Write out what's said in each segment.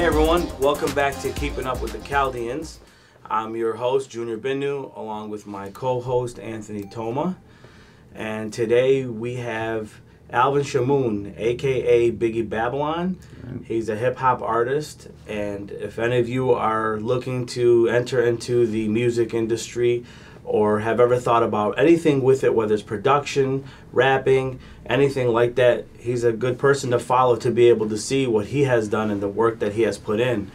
Hey everyone, welcome back to Keeping Up with the Chaldeans. I'm your host, Junior Binu, along with my co-host, Anthony Toma. And today we have Alvin Shamoon, a.k.a. Biggie Babylon. He's a hip-hop artist, and if any of you are looking to enter into the music industry or have ever thought about anything with it, whether it's production, rapping, anything like that, he's a good person to follow to be able to see what he has done and the work that he has put in.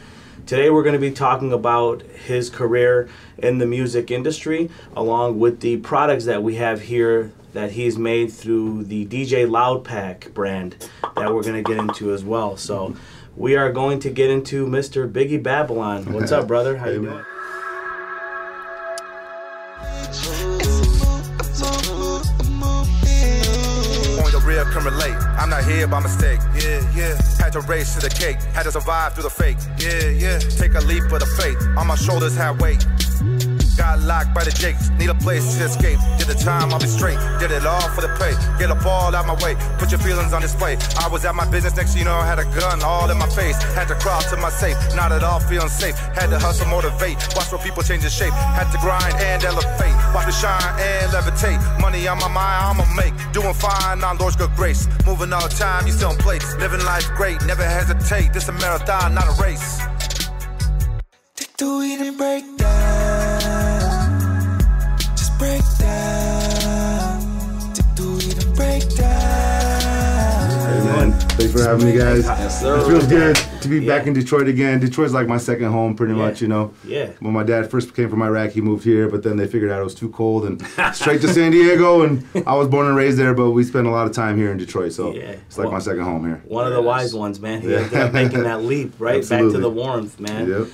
Today we're going to be talking about his career in the music industry, along with the products that we have here that he's made through the DJ Loud Pack brand that we're going to get into as well. So we are going to get into Mr. Biggie Babylon. What's up, brother? How you doing? Can relate. I'm not here by mistake. Yeah, yeah. Had to race to the cake. Had to survive through the fake. Yeah, yeah. Take a leap of the faith. On my shoulders had weight. Got locked by the jakes. Need a place to escape. Did the time, I'll be straight. Did it all for the pay. Get a ball out my way. Put your feelings on display. I was at my business. Next you know, I had a gun all in my face. Had to crawl to my safe. Not at all feeling safe. Had to hustle, motivate. Watch where people change their shape. Had to grind and elevate. Watch me shine and levitate. Money on my mind, I'ma make. Doing fine on Lord's good grace. Moving all the time, you still in place. Living life great, never hesitate. This a marathon, not a race. Take the weed and break down. Just break down. Take the weed and break down. Hey man, thanks for having me guys. Yes, sir. It feels good to be back in Detroit again. Detroit's like my second home, pretty much, you know. Yeah. When my dad first came from Iraq, he moved here, but then they figured out it was too cold and straight to San Diego. And I was born and raised there, but we spent a lot of time here in Detroit, so it's like my second home here. One of the wise ones, man. He ended up making that leap, right? Absolutely. Back to the warmth, man. Yep.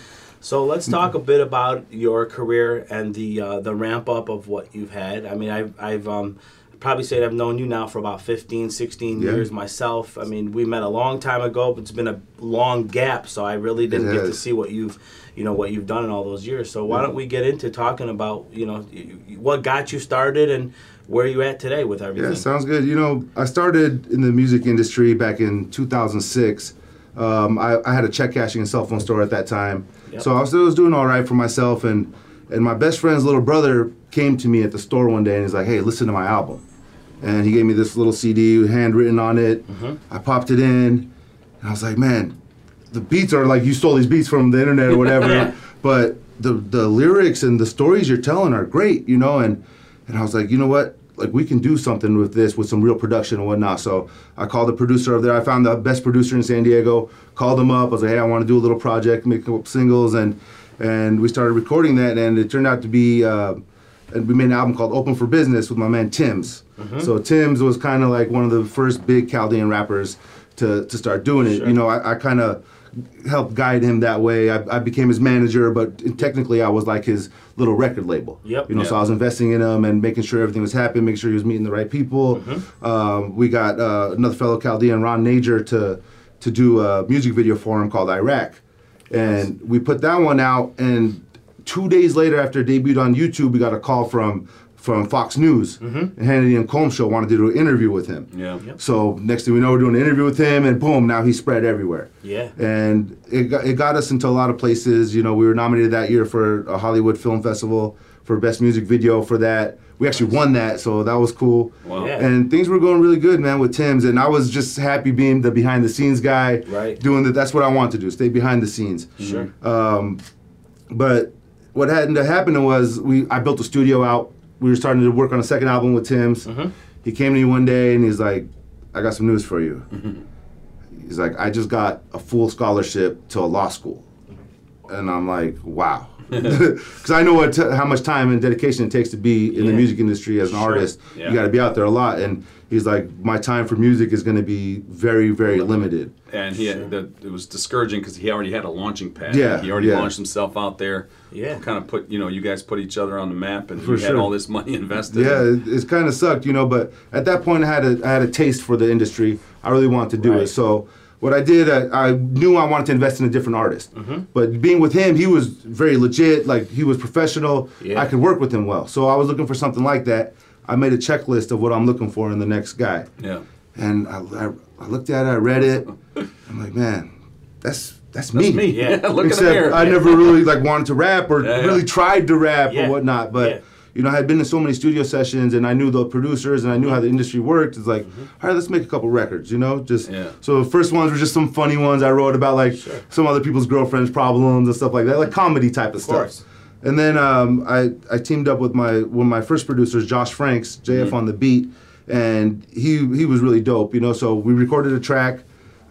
So let's talk a bit about your career and the ramp up of what you've had. I mean, I've probably say I've known you now for about 15, 16 years myself. I mean, we met a long time ago, but it's been a long gap, so I really didn't get to see what you've, you know, what you've done in all those years. So why don't we get into talking about, you know, what got you started and where you at today with everything? Yeah, sounds good. You know, I started in the music industry back in 2006. I had a check cashing and cell phone store at that time, so I was doing all right for myself. And my best friend's little brother came to me at the store one day and he's like, "Hey, listen to my album." And he gave me this little CD, handwritten on it. I popped it in, and I was like, man, the beats are like, you stole these beats from the internet or whatever, but the lyrics and the stories you're telling are great, you know? And I was like, you know what? Like, we can do something with this, with some real production and whatnot. So I called the producer over there. I found the best producer in San Diego, called him up. I was like, hey, I want to do a little project, make up singles. And we started recording that, and it turned out to be... and we made an album called Open for Business with my man Tims. So Tims was kind of like one of the first big Chaldean rappers to start doing it. You know, I kind of helped guide him that way. I became his manager, but technically I was like his little record label. You know, so I was investing in him and making sure everything was happening, making sure he was meeting the right people. We got another fellow Chaldean, Ron Nager, to do a music video for him called Iraq. And we put that one out, and 2 days later, after it debuted on YouTube, we got a call from Fox News. And Hannity and Colmes show wanted to do an interview with him. So next thing we know, we're doing an interview with him, and boom, now he's spread everywhere. And it got us into a lot of places. You know, we were nominated that year for a Hollywood Film Festival for Best Music Video for that. We actually won that, so that was cool. And things were going really good, man, with Tims. And I was just happy being the behind-the-scenes guy. Doing that. That's what I wanted to do, stay behind the scenes. But... what happened to happen was I built a studio out. We were starting to work on a second album with Tims. He came to me one day and he's like, I got some news for you. He's like, I just got a full scholarship to a law school. And I'm like, wow. Because I know how much time and dedication it takes to be in the music industry as an artist. You got to be out there a lot. And he's like, my time for music is going to be very, very limited. And he had, it was discouraging because he already had a launching pad. He already launched himself out there. Kind of put, you know, you guys put each other on the map, and we had all this money invested. It kind of sucked, you know. But at that point, I had a taste for the industry. I really wanted to do it. So what I did, I knew I wanted to invest in a different artist. But being with him, he was very legit. Like, he was professional. I could work with him well. So I was looking for something like that. I made a checklist of what I'm looking for in the next guy. And I looked at it. I read it. I'm like, man, that's That's me. Yeah. Look except in the mirror. I never really like wanted to rap or really tried to rap or whatnot. But you know, I had been in so many studio sessions and I knew the producers and I knew how the industry worked. It's like, all right, let's make a couple records, you know? Just so the first ones were just some funny ones I wrote about, like some other people's girlfriends' problems and stuff like that, like comedy type of stuff. And then I teamed up with my one of my first producers, Josh Franks, JF on the beat, and he was really dope, you know. So we recorded a track.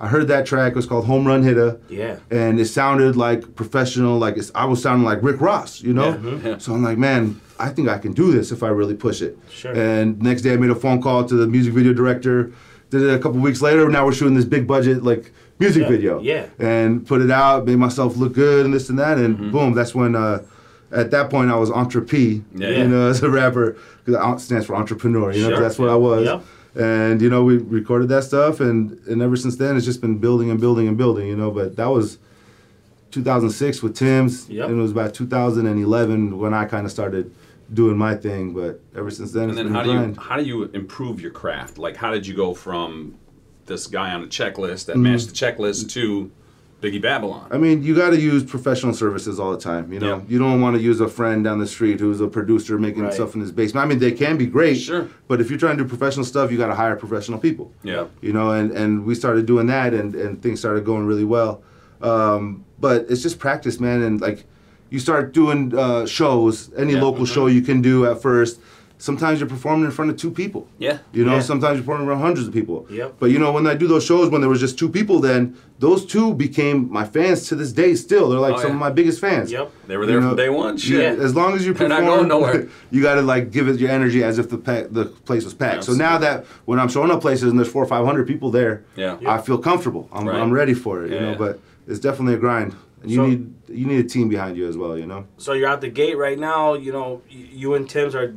I heard that track. It was called Home Run Hitta. Yeah. And it sounded like professional. Like it's, I was sounding like Rick Ross, you know? So I'm like, man, I think I can do this if I really push it. And next day I made a phone call to the music video director. Did it a couple weeks later. Now we're shooting this big budget like music video. And put it out, made myself look good and this and that. And boom, that's when, at that point I was entrepreneur, you know, as a rapper. Because it stands for entrepreneur, you know, that's what I was. And, you know, we recorded that stuff, and ever since then, it's just been building and building and building, you know. But that was 2006 with Tims, and it was about 2011 when I kind of started doing my thing. But ever since then, and it's then been how grind. Do you, how do you improve your craft? Like, how did you go from this guy on a checklist that matched the checklist to Biggie Babylon? I mean, you got to use professional services all the time, you know. You don't want to use a friend down the street who's a producer making stuff in his basement. I mean, they can be great, but if you're trying to do professional stuff, you got to hire professional people. You know, and we started doing that, and things started going really well. But it's just practice, man, and like you start doing shows, any local show you can do at first. Sometimes you're performing in front of two people. You know, sometimes you're performing in front of hundreds of people. But you know, when I do those shows, when there was just two people then, those two became my fans to this day still. They're like some of my biggest fans. They were there from day one. As long as you perform, they're not going nowhere. You gotta like give it your energy as if the place was packed. So now that when I'm showing up places and there's 400 or 500 people there, I feel comfortable. I'm ready for it, you know, but it's definitely a grind. And you need a team behind you as well, you know? So you're out the gate right now, you know, you and Tims are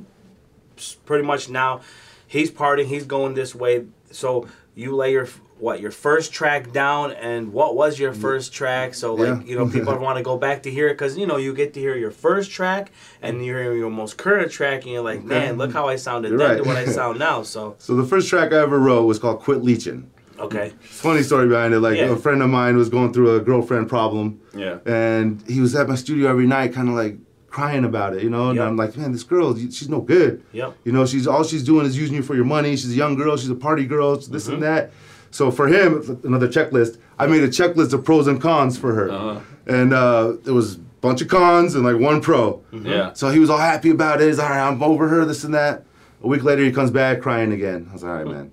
pretty much now, he's partying, he's going this way. So you lay your first track down, and what was your first track? So like you know, people want to go back to hear it because you know you get to hear your first track and you hear your most current track, and you're like, man, look how I sounded then to what I sound now. So the first track I ever wrote was called "Quit Leeching." Okay. Funny story behind it. Like a friend of mine was going through a girlfriend problem. And he was at my studio every night, kind of like crying about it, you know, and I'm like, man, this girl, she's no good. You know, all she's doing is using you for your money. She's a young girl. She's a party girl. This and that. So for him, another checklist. I made a checklist of pros and cons for her, and there was a bunch of cons and like one pro. So he was all happy about it. He's all right, I'm over her. This and that. A week later, he comes back crying again. I was all right, man.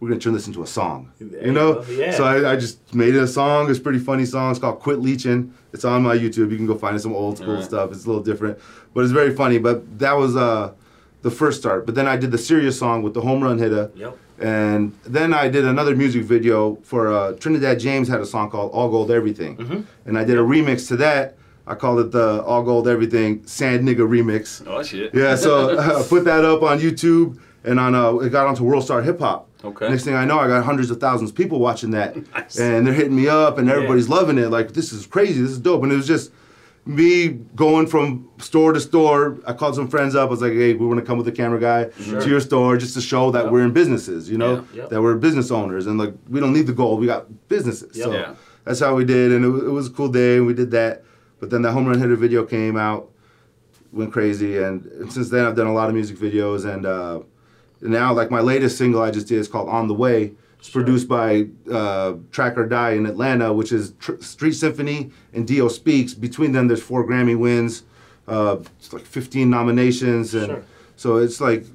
We're gonna turn this into a song, you know. So I just made it a song. It's a pretty funny song. It's called "Quit Leeching." It's on my YouTube. You can go find it, some old school stuff. It's a little different, but it's very funny. But that was the first start. But then I did the serious song with the Home Run Hitta, and then I did another music video for Trinidad James had a song called "All Gold Everything," and I did a remix to that. I called it the All Gold Everything Sand Nigga Remix. Oh shit! Yeah, so I put that up on YouTube. And on it got onto World Star Hip Hop. Okay. Next thing I know, I got hundreds of thousands of people watching that. Nice. And they're hitting me up, and everybody's loving it. Like, this is crazy. This is dope. And it was just me going from store to store. I called some friends up. I was like, hey, we want to come with the camera guy to your store just to show that we're in businesses, you know, that we're business owners. And, like, we don't need the gold. We got businesses. So that's how we did. And it was a cool day, and we did that. But then that Home Run Hitter video came out, went crazy. And since then, I've done a lot of music videos, and now, like, my latest single I just did is called "On the Way." It's produced by Track or Die in Atlanta, which is Street Symphony and Dio Speaks. Between them, there's 4 Grammy wins, it's like 15 nominations. And so it's, like,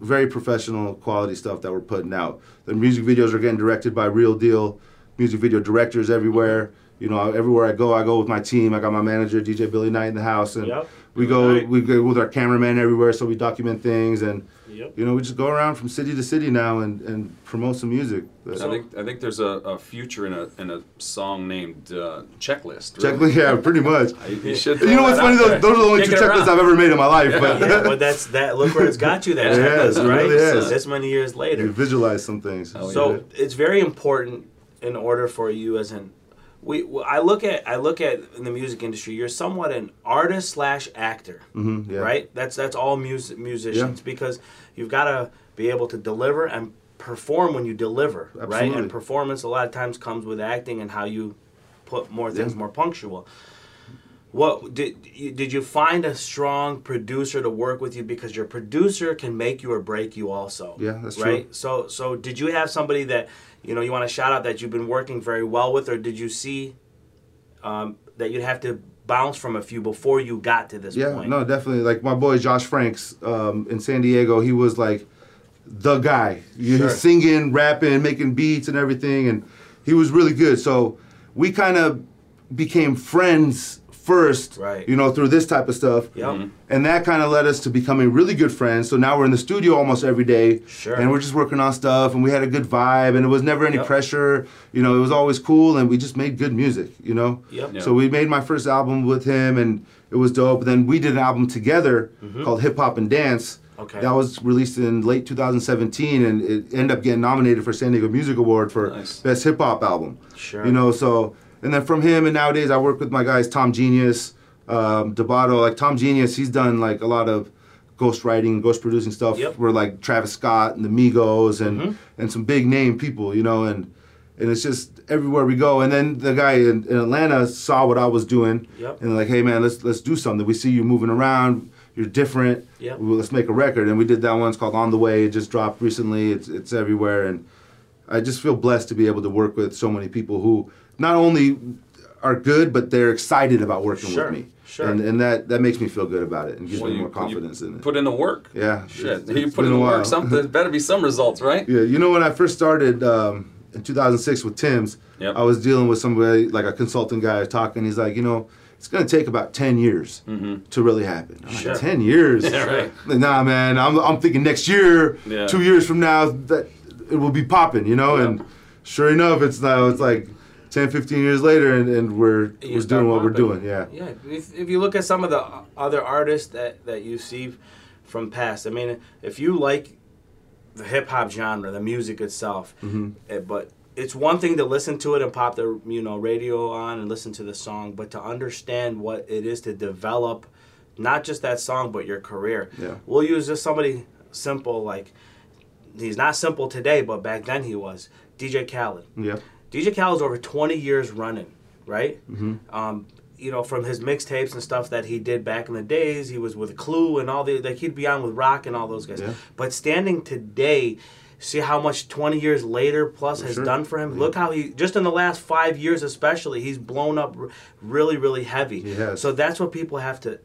very professional quality stuff that we're putting out. The music videos are getting directed by real deal music video directors everywhere. You know, everywhere I go with my team. I got my manager, DJ Billy Knight, in the house. And we go with our cameraman everywhere, so we document things. And you know, we just go around from city to city now and promote some music. So I think there's a future in a song named Checklist. Really. Checklist, yeah, pretty much. You know what's funny though? Those are the only two checklists I've ever made in my life. But but that's that. Look where it's got you. That checklist, right? Really so this many years later, you visualize some things. So it's very important in order for you as an I look at in the music industry, you're somewhat an artist / actor, right? That's all musicians because you've got to be able to deliver and perform when you deliver, right? And performance a lot of times comes with acting and how you put more things, more punctual. What did you find a strong producer to work with you, because your producer can make you or break you also? Yeah, that's right. True. So did you have somebody that you want to shout out that you've been working very well with, or did you see that you'd have to bounce from a few before you got to this point? Yeah, no, definitely. Like my boy Josh Franks in San Diego, he was like the guy. You're singing, rapping, making beats and everything, and he was really good. So we kind of became friends first, through this type of stuff. Yep. And that kind of led us to becoming really good friends. So now we're in the studio almost every day, and we're just working on stuff, and we had a good vibe, and it was never any pressure. It was always cool, and we just made good music, So we made my first album with him, and it was dope. Then we did an album together called Hip Hop and Dance. Okay. That was released in late 2017, and it ended up getting nominated for San Diego Music Award for Best Hip Hop Album. And then from him, and nowadays I work with my guys Tom Genius, Debato. Like Tom Genius, he's done like a lot of ghost writing, ghost producing stuff. Where like Travis Scott and the Migos and some big name people, and it's just everywhere we go. And then the guy in Atlanta saw what I was doing and like, hey man, let's do something. We see you moving around. You're different. Well, let's make a record. And we did that one. It's called On the Way. It just dropped recently. It's everywhere, and I just feel blessed to be able to work with so many people who not only are good, but they're excited about working with me. And that makes me feel good about it and gives me more confidence in it. Put in the work. Yeah. Shit. You put in the work, something better be some results, right? Yeah. When I first started in 2006 with Tims, I was dealing with somebody, like a consultant guy talking. He's like, it's going to take about 10 years to really happen. I'm like, 10 years? Yeah, right. Nah, man, I'm thinking next year, 2 years from now, that it will be popping, And sure enough, it's like 10, 15 years later, and we're doing what we're doing, Yeah, if you look at some of the other artists that you see from past, I mean, if you like the hip-hop genre, the music itself, but it's one thing to listen to it and pop the radio on and listen to the song, but to understand what it is to develop not just that song, but your career. Yeah. We'll use just somebody simple, like, he's not simple today, but back then he was, DJ Khaled. Yeah. DJ Khaled's over 20 years running, right? From his mixtapes and stuff that he did back in the days, he was with Clue and all the, like he'd be on with Rock and all those guys. Yeah. But standing today, see how much 20 years later plus has done for him? Yeah. Look how he, just in the last 5 years especially, he's blown up really, really heavy. Yes. So that's what people have to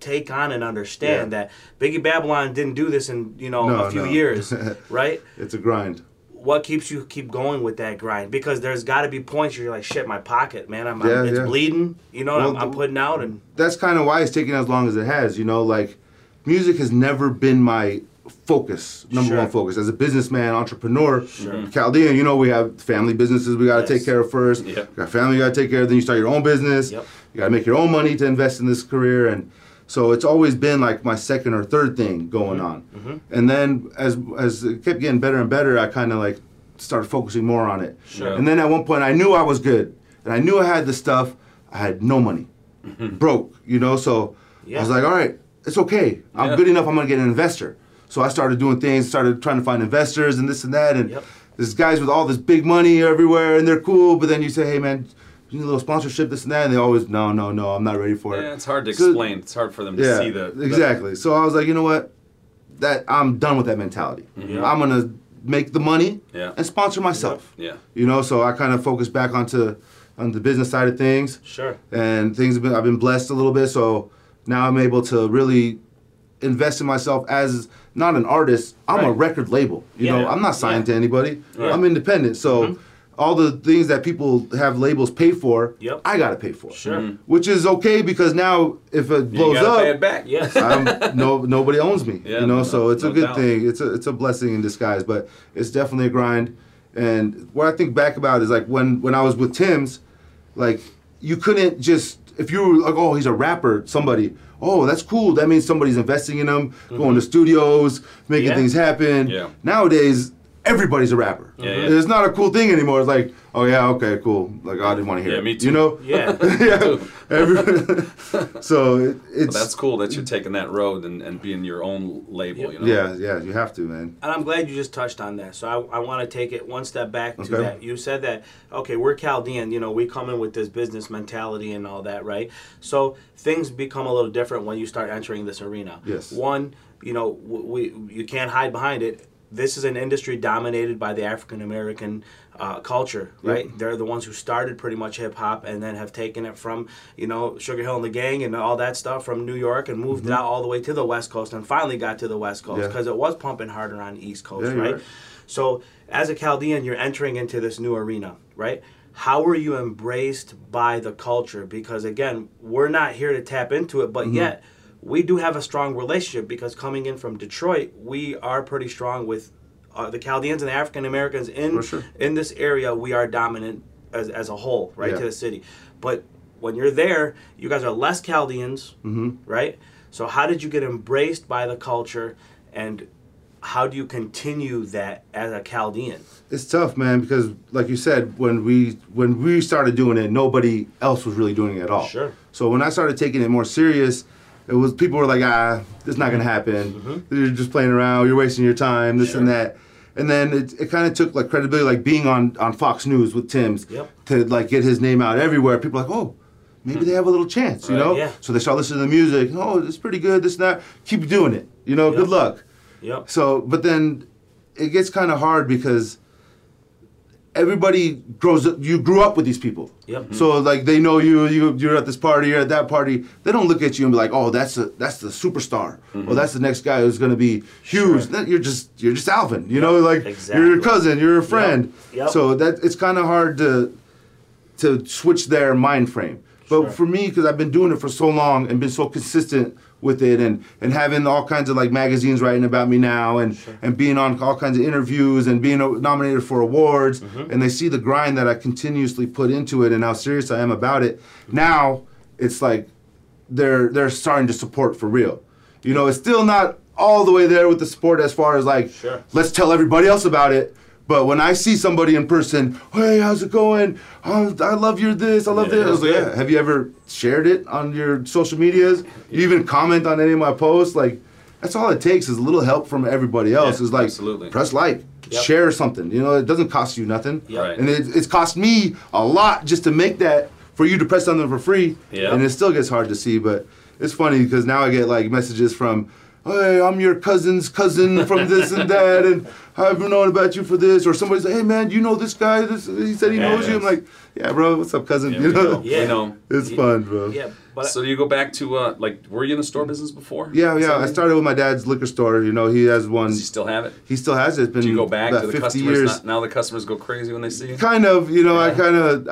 take on and understand, that Biggie Babylon didn't do this in, a few years, right? It's a grind. What keeps you going with that grind? Because there's got to be points where you're like, shit, my pocket, man, it's bleeding, I'm putting out. And that's kind of why it's taking as long as it has, like music has never been my focus, number one focus. As a businessman, entrepreneur, Chaldean, we have family businesses we got to take care of first. Yep. You got family you got to take care of, then you start your own business. Yep. You got to make your own money to invest in this career. And so it's always been like my second or third thing going on. And then as it kept getting better and better, I kind of like started focusing more on it. And then at one point I knew I was good. And I knew I had the stuff. I had no money. Broke, So I was like, all right, it's okay. I'm good enough. I'm going to get an investor. So I started doing things, started trying to find investors and this and that. And there's guys with all this big money everywhere and they're cool. But then you say, hey, man, you need a little sponsorship, this and that, and they always, no, I'm not ready for it. Yeah, it's hard to explain. It's hard for them to see the... Exactly. So I was like, you know what? I'm done with that mentality. I'm going to make the money and sponsor myself. So I kind of focused back on the business side of things. And things have been, I've been blessed a little bit, so now I'm able to really invest in myself as not an artist. I'm a record label. I'm not signed to anybody. I'm independent, so... All the things that people have labels pay for, I gotta pay for. Which is okay, because now if it blows up, you gotta pay it back. Nobody owns me. So it's a good thing. It's a blessing in disguise, but it's definitely a grind. And what I think back about is like when I was with Tims, like you couldn't just, if you were like, oh, he's a rapper, somebody, oh, that's cool. That means somebody's investing in him, going to studios, making things happen. Nowadays, everybody's a rapper. Yeah, yeah. It's not a cool thing anymore. It's like, oh yeah, okay, cool. Like, oh, I didn't want to hear it. Me too. You know? Yeah. So it's... Well, that's cool that you're taking that road and being your own label, you know? Yeah, yeah, you have to, man. And I'm glad you just touched on that. So I want to take it one step back to that. You said that, okay, we're Chaldean, you know, we come in with this business mentality and all that, right? So things become a little different when you start entering this arena. Yes. One, you know, you can't hide behind it. This is an industry dominated by the African-American culture, right? Yep. They're the ones who started pretty much hip-hop and then have taken it from, you know, Sugar Hill and the Gang and all that stuff from New York and moved it out all the way to the West Coast and finally got to the West Coast because it was pumping harder on the East Coast, right? So as a Chaldean, you're entering into this new arena, right? How were you embraced by the culture? Because, again, we're not here to tap into it, but yet... we do have a strong relationship because coming in from Detroit, we are pretty strong with the Chaldeans and the African Americans in this area. We are dominant as a whole, right, to the city. But when you're there, you guys are less Chaldeans, right? So how did you get embraced by the culture, and how do you continue that as a Chaldean? It's tough, man, because like you said, when we started doing it, nobody else was really doing it at all. Sure. So when I started taking it more serious, it was, people were like, ah, it's not gonna happen. You're just playing around, you're wasting your time, this and that. And then it kind of took like credibility, like being on Fox News with Tims to like get his name out everywhere. People were like, oh, maybe they have a little chance, you know? Yeah. So they started listening to the music, oh, it's pretty good, this and that. Keep doing it, you know, good luck. So, but then it gets kind of hard because everybody grows up, you grew up with these people. So like they know you're at this party, you're at that party. They don't look at you and be like, oh, that's the superstar. Or that's the next guy who's gonna be huge. You're just Alvin, you know, like you're your cousin, you're a friend. So that it's kinda hard to switch their mind frame. But for me, because I've been doing it for so long and been so consistent with it and having all kinds of like magazines writing about me now and being on all kinds of interviews and being nominated for awards and they see the grind that I continuously put into it and how serious I am about it. Now it's like they're starting to support for real. You know, it's still not all the way there with the support as far as like, let's tell everybody else about it. But when I see somebody in person, hey, how's it going? Oh, I love your this, I love this. I was like, yeah, have you ever shared it on your social medias? You even comment on any of my posts? Like, that's all it takes is a little help from everybody else. It's like, press like, share something. You know, it doesn't cost you nothing. And it's cost me a lot just to make that for you to press something for free. And it still gets hard to see, but it's funny because now I get like messages from, hey, I'm your cousin's cousin from this and that, and I've been knowing about you for this. Or somebody's like, hey, man, you know this guy? He said he knows you. I'm like, yeah, bro, what's up, cousin? Yeah, you know? Yeah. It's fun, bro. Yeah, but so do you go back to, like, were you in the store business before? Yeah, yeah. I started with my dad's liquor store. You know, he has one. Does he still have it? He still has it. It's been, do you go back to the customers? Years. Now the customers go crazy when they see you? Kind of. You know, I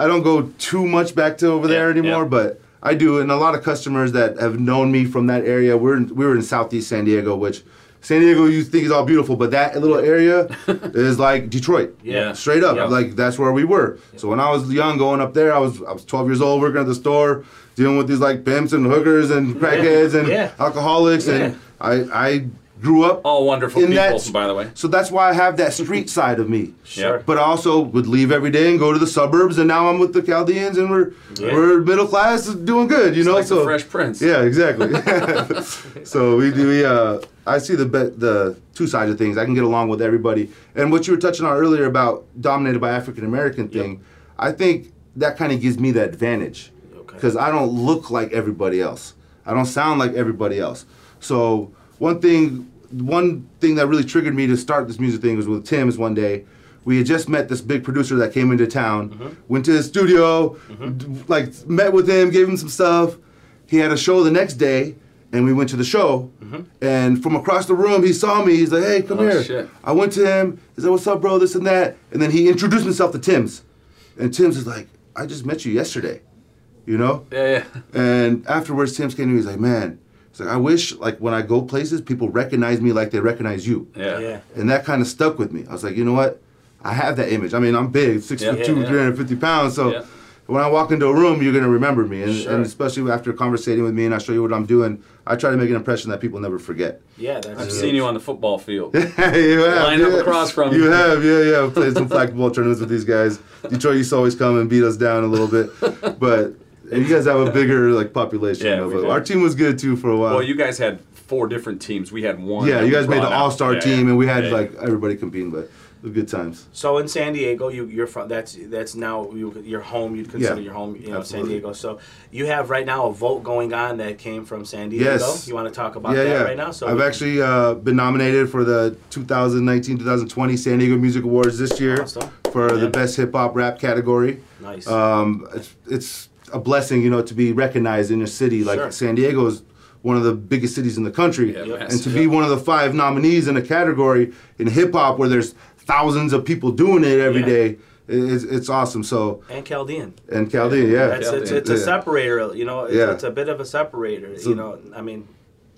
don't go too much back to over there anymore, but... I do, and a lot of customers that have known me from that area. We were in Southeast San Diego, which San Diego you think is all beautiful, but that little area is like Detroit. Yeah, straight up, like that's where we were. Yeah. So when I was young, going up there, I was 12 years old, working at the store, dealing with these like pimps and hookers and crackheads and alcoholics, and I grew up all wonderful in people, that, by the way. So that's why I have that street side of me. Sure. But I also would leave every day and go to the suburbs, and now I'm with the Chaldeans, and we're middle class, doing good. You know, like so the Fresh Prince. Yeah, exactly. So I see the two sides of things. I can get along with everybody. And what you were touching on earlier about dominated by African American thing, I think that kind of gives me that advantage because I don't look like everybody else. I don't sound like everybody else. So. One thing that really triggered me to start this music thing was with Tims one day. We had just met this big producer that came into town, went to his studio, like met with him, gave him some stuff. He had a show the next day, and we went to the show. And from across the room, he saw me. He's like, hey, come here. Shit. I went to him. He said, what's up, bro, this and that. And then he introduced himself to Tims. And Tims is like, I just met you yesterday, you know? Yeah, yeah. And afterwards, Tims came to me, he's like, man, I wish, like, when I go places, people recognize me like they recognize you. Yeah. And that kind of stuck with me. I was like, you know what? I have that image. I mean, I'm big, 6'2", 350 pounds, so when I walk into a room, you're gonna remember me. And, and especially after conversating with me and I show you what I'm doing, I try to make an impression that people never forget. Yeah, that's I've seen you on the football field. Lined up across from you. You have. I've played some flag football tournaments with these guys. Detroit used to always come and beat us down a little bit. But you guys have a bigger like population. Yeah, you know, our team was good too for a while. Well, you guys had 4 different teams. We had one. Yeah, you guys made the all-star team, and we had like everybody competing, but good times. So in San Diego, you're from, that's now your home. You'd consider your home, you know, San Diego. So you have right now a vote going on that came from San Diego. Yes. You want to talk about that right now? So I've actually been nominated for the 2019-2020 San Diego Music Awards this year for the best hip hop rap category. Nice. It's a blessing, you know, to be recognized in a city like San Diego is one of the biggest cities in the country, and to be one of the 5 nominees in a category in hip hop where there's thousands of people doing it every day. It's awesome. So and Chaldean, it's a separator. You know, it's a bit of a separator. So, you know, I mean,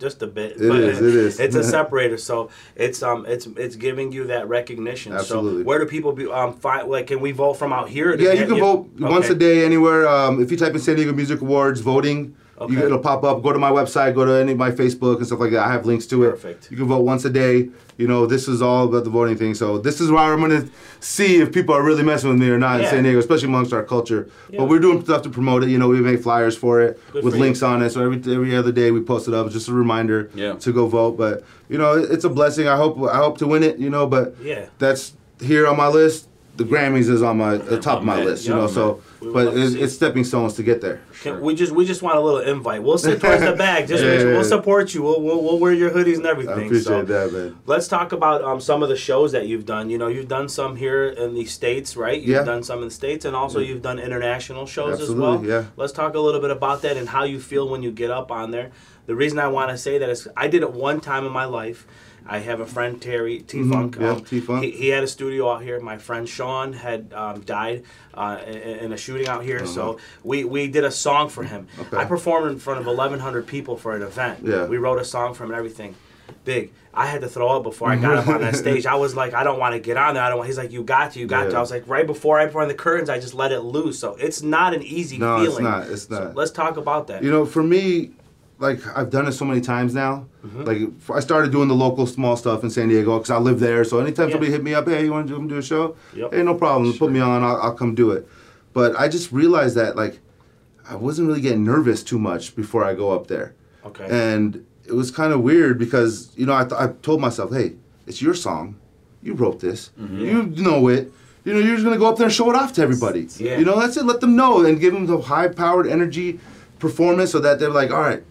just a bit. It is. It's a separator. So it's giving you that recognition. Absolutely. So where do people be find? Like, can we vote from out here? Yeah, you can vote once a day anywhere. If you type in San Diego Music Awards voting. Okay. It'll pop up. Go to my website. Go to any of my Facebook and stuff like that. I have links to it. Perfect. You can vote once a day. You know, this is all about the voting thing. So this is where I'm going to see if people are really messing with me or not in San Diego, especially amongst our culture. Yeah. But we're doing stuff to promote it. You know, we make flyers for it with links on it. So every other day we post it up. It's just a reminder to go vote. But you know, it's a blessing. I hope to win it. You know, but that's here on my list. The Grammys is on the top of my list, you know. So, but it's stepping stones to get there. We just want a little invite. We'll sit towards the back. We'll support you. We'll wear your hoodies and everything. I appreciate that, man. Let's talk about some of the shows that you've done. You know, you've done some here in the States, right? You've done some in the States, and also you've done international shows as well. Yeah. Let's talk a little bit about that and how you feel when you get up on there. The reason I want to say that is I did it one time in my life. I have a friend, Terry, T-Funk. T-Funk. He had a studio out here. My friend Sean had died in a shooting out here, so we did a song for him. I performed in front of 1,100 people for an event. Yeah. We wrote a song for him and everything. Big. I had to throw up before I got up on that stage. I was like, I don't want to get on there. I don't want. He's like, you got to. I was like, right before the curtains, I just let it loose. So it's not an easy feeling. No, it's not. So let's talk about that. You know, for me, like, I've done it so many times now. Like, I started doing the local small stuff in San Diego because I live there. So anytime somebody hit me up, hey, you want to come do a show? Hey, no problem. Put me on. I'll come do it. But I just realized that, like, I wasn't really getting nervous too much before I go up there. Okay. And it was kind of weird because, you know, I told myself, hey, it's your song. You wrote this. You know it. You know, you're just going to go up there and show it off to everybody. Yeah. You know, that's it. Let them know and give them the high-powered energy performance so that they're like, all right.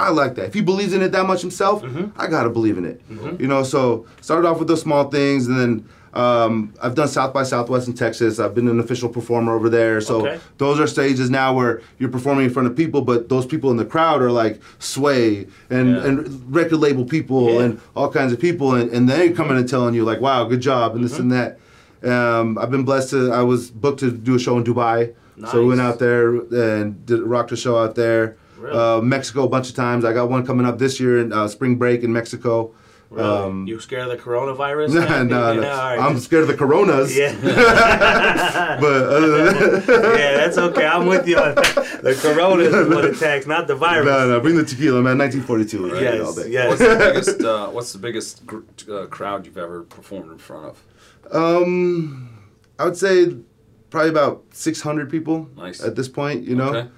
I like that. If he believes in it that much himself, I gotta believe in it. You know, so started off with those small things, and then I've done South by Southwest in Texas. I've been an official performer over there. So those are stages now where you're performing in front of people, but those people in the crowd are like Sway and record label people and all kinds of people, and they're coming and telling you like, wow, good job, and this and that. I've been blessed to, I was booked to do a show in Dubai. Nice. So we went out there and rocked a show out there. Really? Mexico a bunch of times. I got one coming up this year in spring break in Mexico. Really? You scared of the coronavirus? No. Right. I'm scared of the coronas. Yeah. But yeah, that's okay. I'm with you on that. The coronas is what attacks, not the virus. No. Bring the tequila, man. 1942. Right? Yes. All day. Yes. What's the biggest crowd you've ever performed in front of? I would say probably about 600 people. Nice. At this point, you know. Okay.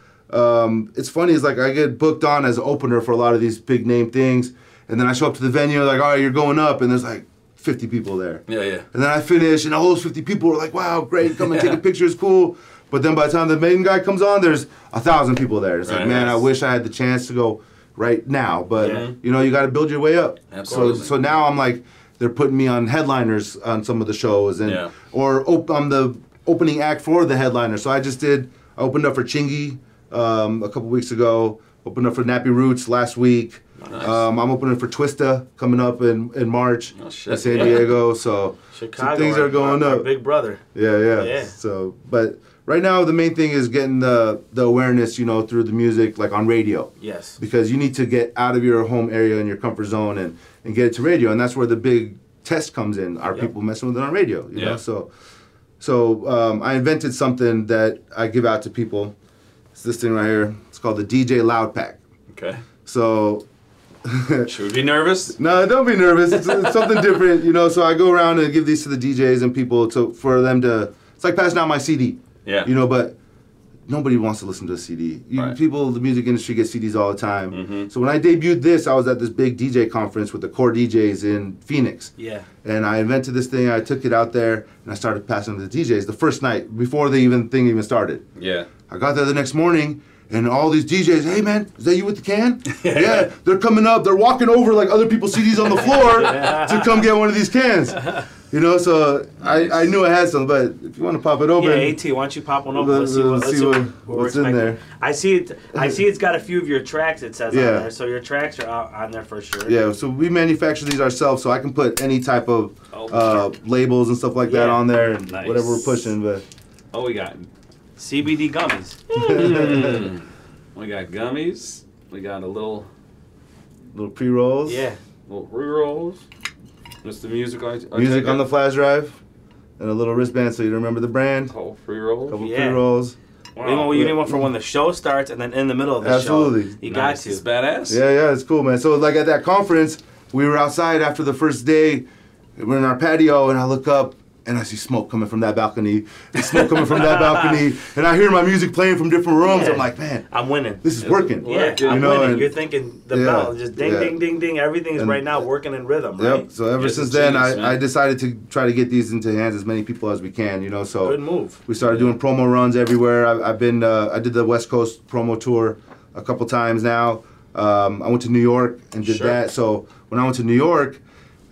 It's funny, it's like I get booked on as an opener for a lot of these big name things, and then I show up to the venue, like, all right, you're going up, and there's like 50 people there. Yeah. And then I finish, and all those 50 people are like, wow, great, come and take a picture, it's cool. But then by the time the main guy comes on, there's 1,000 people there. It's right, like, man, I wish I had the chance to go right now, but you know, you got to build your way up. Absolutely. So now I'm like, they're putting me on headliners on some of the shows, and or I'm the opening act for the headliner. So I opened up for Chingy. A couple weeks ago, opened up for Nappy Roots last week. Nice. I'm opening for Twista coming up in March in San Diego. So Chicago, things are going up. Big Brother. Yeah. So, but right now the main thing is getting the awareness, you know, through the music, like on radio. Yes. Because you need to get out of your home area and your comfort zone and get it to radio, and that's where the big test comes in. Are people messing with it on radio? You know, so. So I invented something that I give out to people. It's this thing right here. It's called the DJ Loud Pack. Okay. So. Should we be nervous? No, don't be nervous. It's something different, you know. So I go around and give these to the DJs and people to for them to. It's like passing out my CD. Yeah. You know, but nobody wants to listen to a CD. Right. People, the music industry gets CDs all the time. Mm-hmm. So when I debuted this, I was at this big DJ conference with the core DJs in Phoenix. Yeah. And I invented this thing. I took it out there and I started passing to the DJs the first night before the thing even started. Yeah. I got there the next morning. And all these DJs, hey man, is that you with the can? Yeah, they're coming up, they're walking over like other people's CDs on the floor to come get one of these cans. You know, so I knew I had some, but if you want to pop it open. Yeah, AT, why don't you pop one open? Let's see what's in there. I see it's got a few of your tracks, it says on there, so your tracks are on there for sure. Yeah, so we manufacture these ourselves, so I can put any type of labels and stuff like that on there, and whatever we're pushing. But oh, we got CBD gummies. Mm. We got gummies. We got a little pre-rolls. Yeah. Little pre-rolls. Just the music. Music on the flash drive. And a little wristband so you remember the brand. Couple pre-rolls. Couple pre-rolls. Wow. You need one for when the show starts and then in the middle of the show. Absolutely. You got to. It's badass. Yeah, yeah, it's cool, man. So like at that conference, we were outside after the first day. We're in our patio and I look up. And I see smoke coming from that balcony, and smoke coming from that balcony, and I hear my music playing from different rooms. Yeah. I'm like, man, I'm winning. This is working. Yeah, you I'm know? Winning. And you're thinking the bell, just ding, ding, ding, ding. Everything is right now working in rhythm, right? Yep. So ever since then, I decided to try to get these into hands as many people as we can, you know. So good move. We started doing promo runs everywhere. I did the West Coast promo tour a couple times now. I went to New York and did that. So when I went to New York,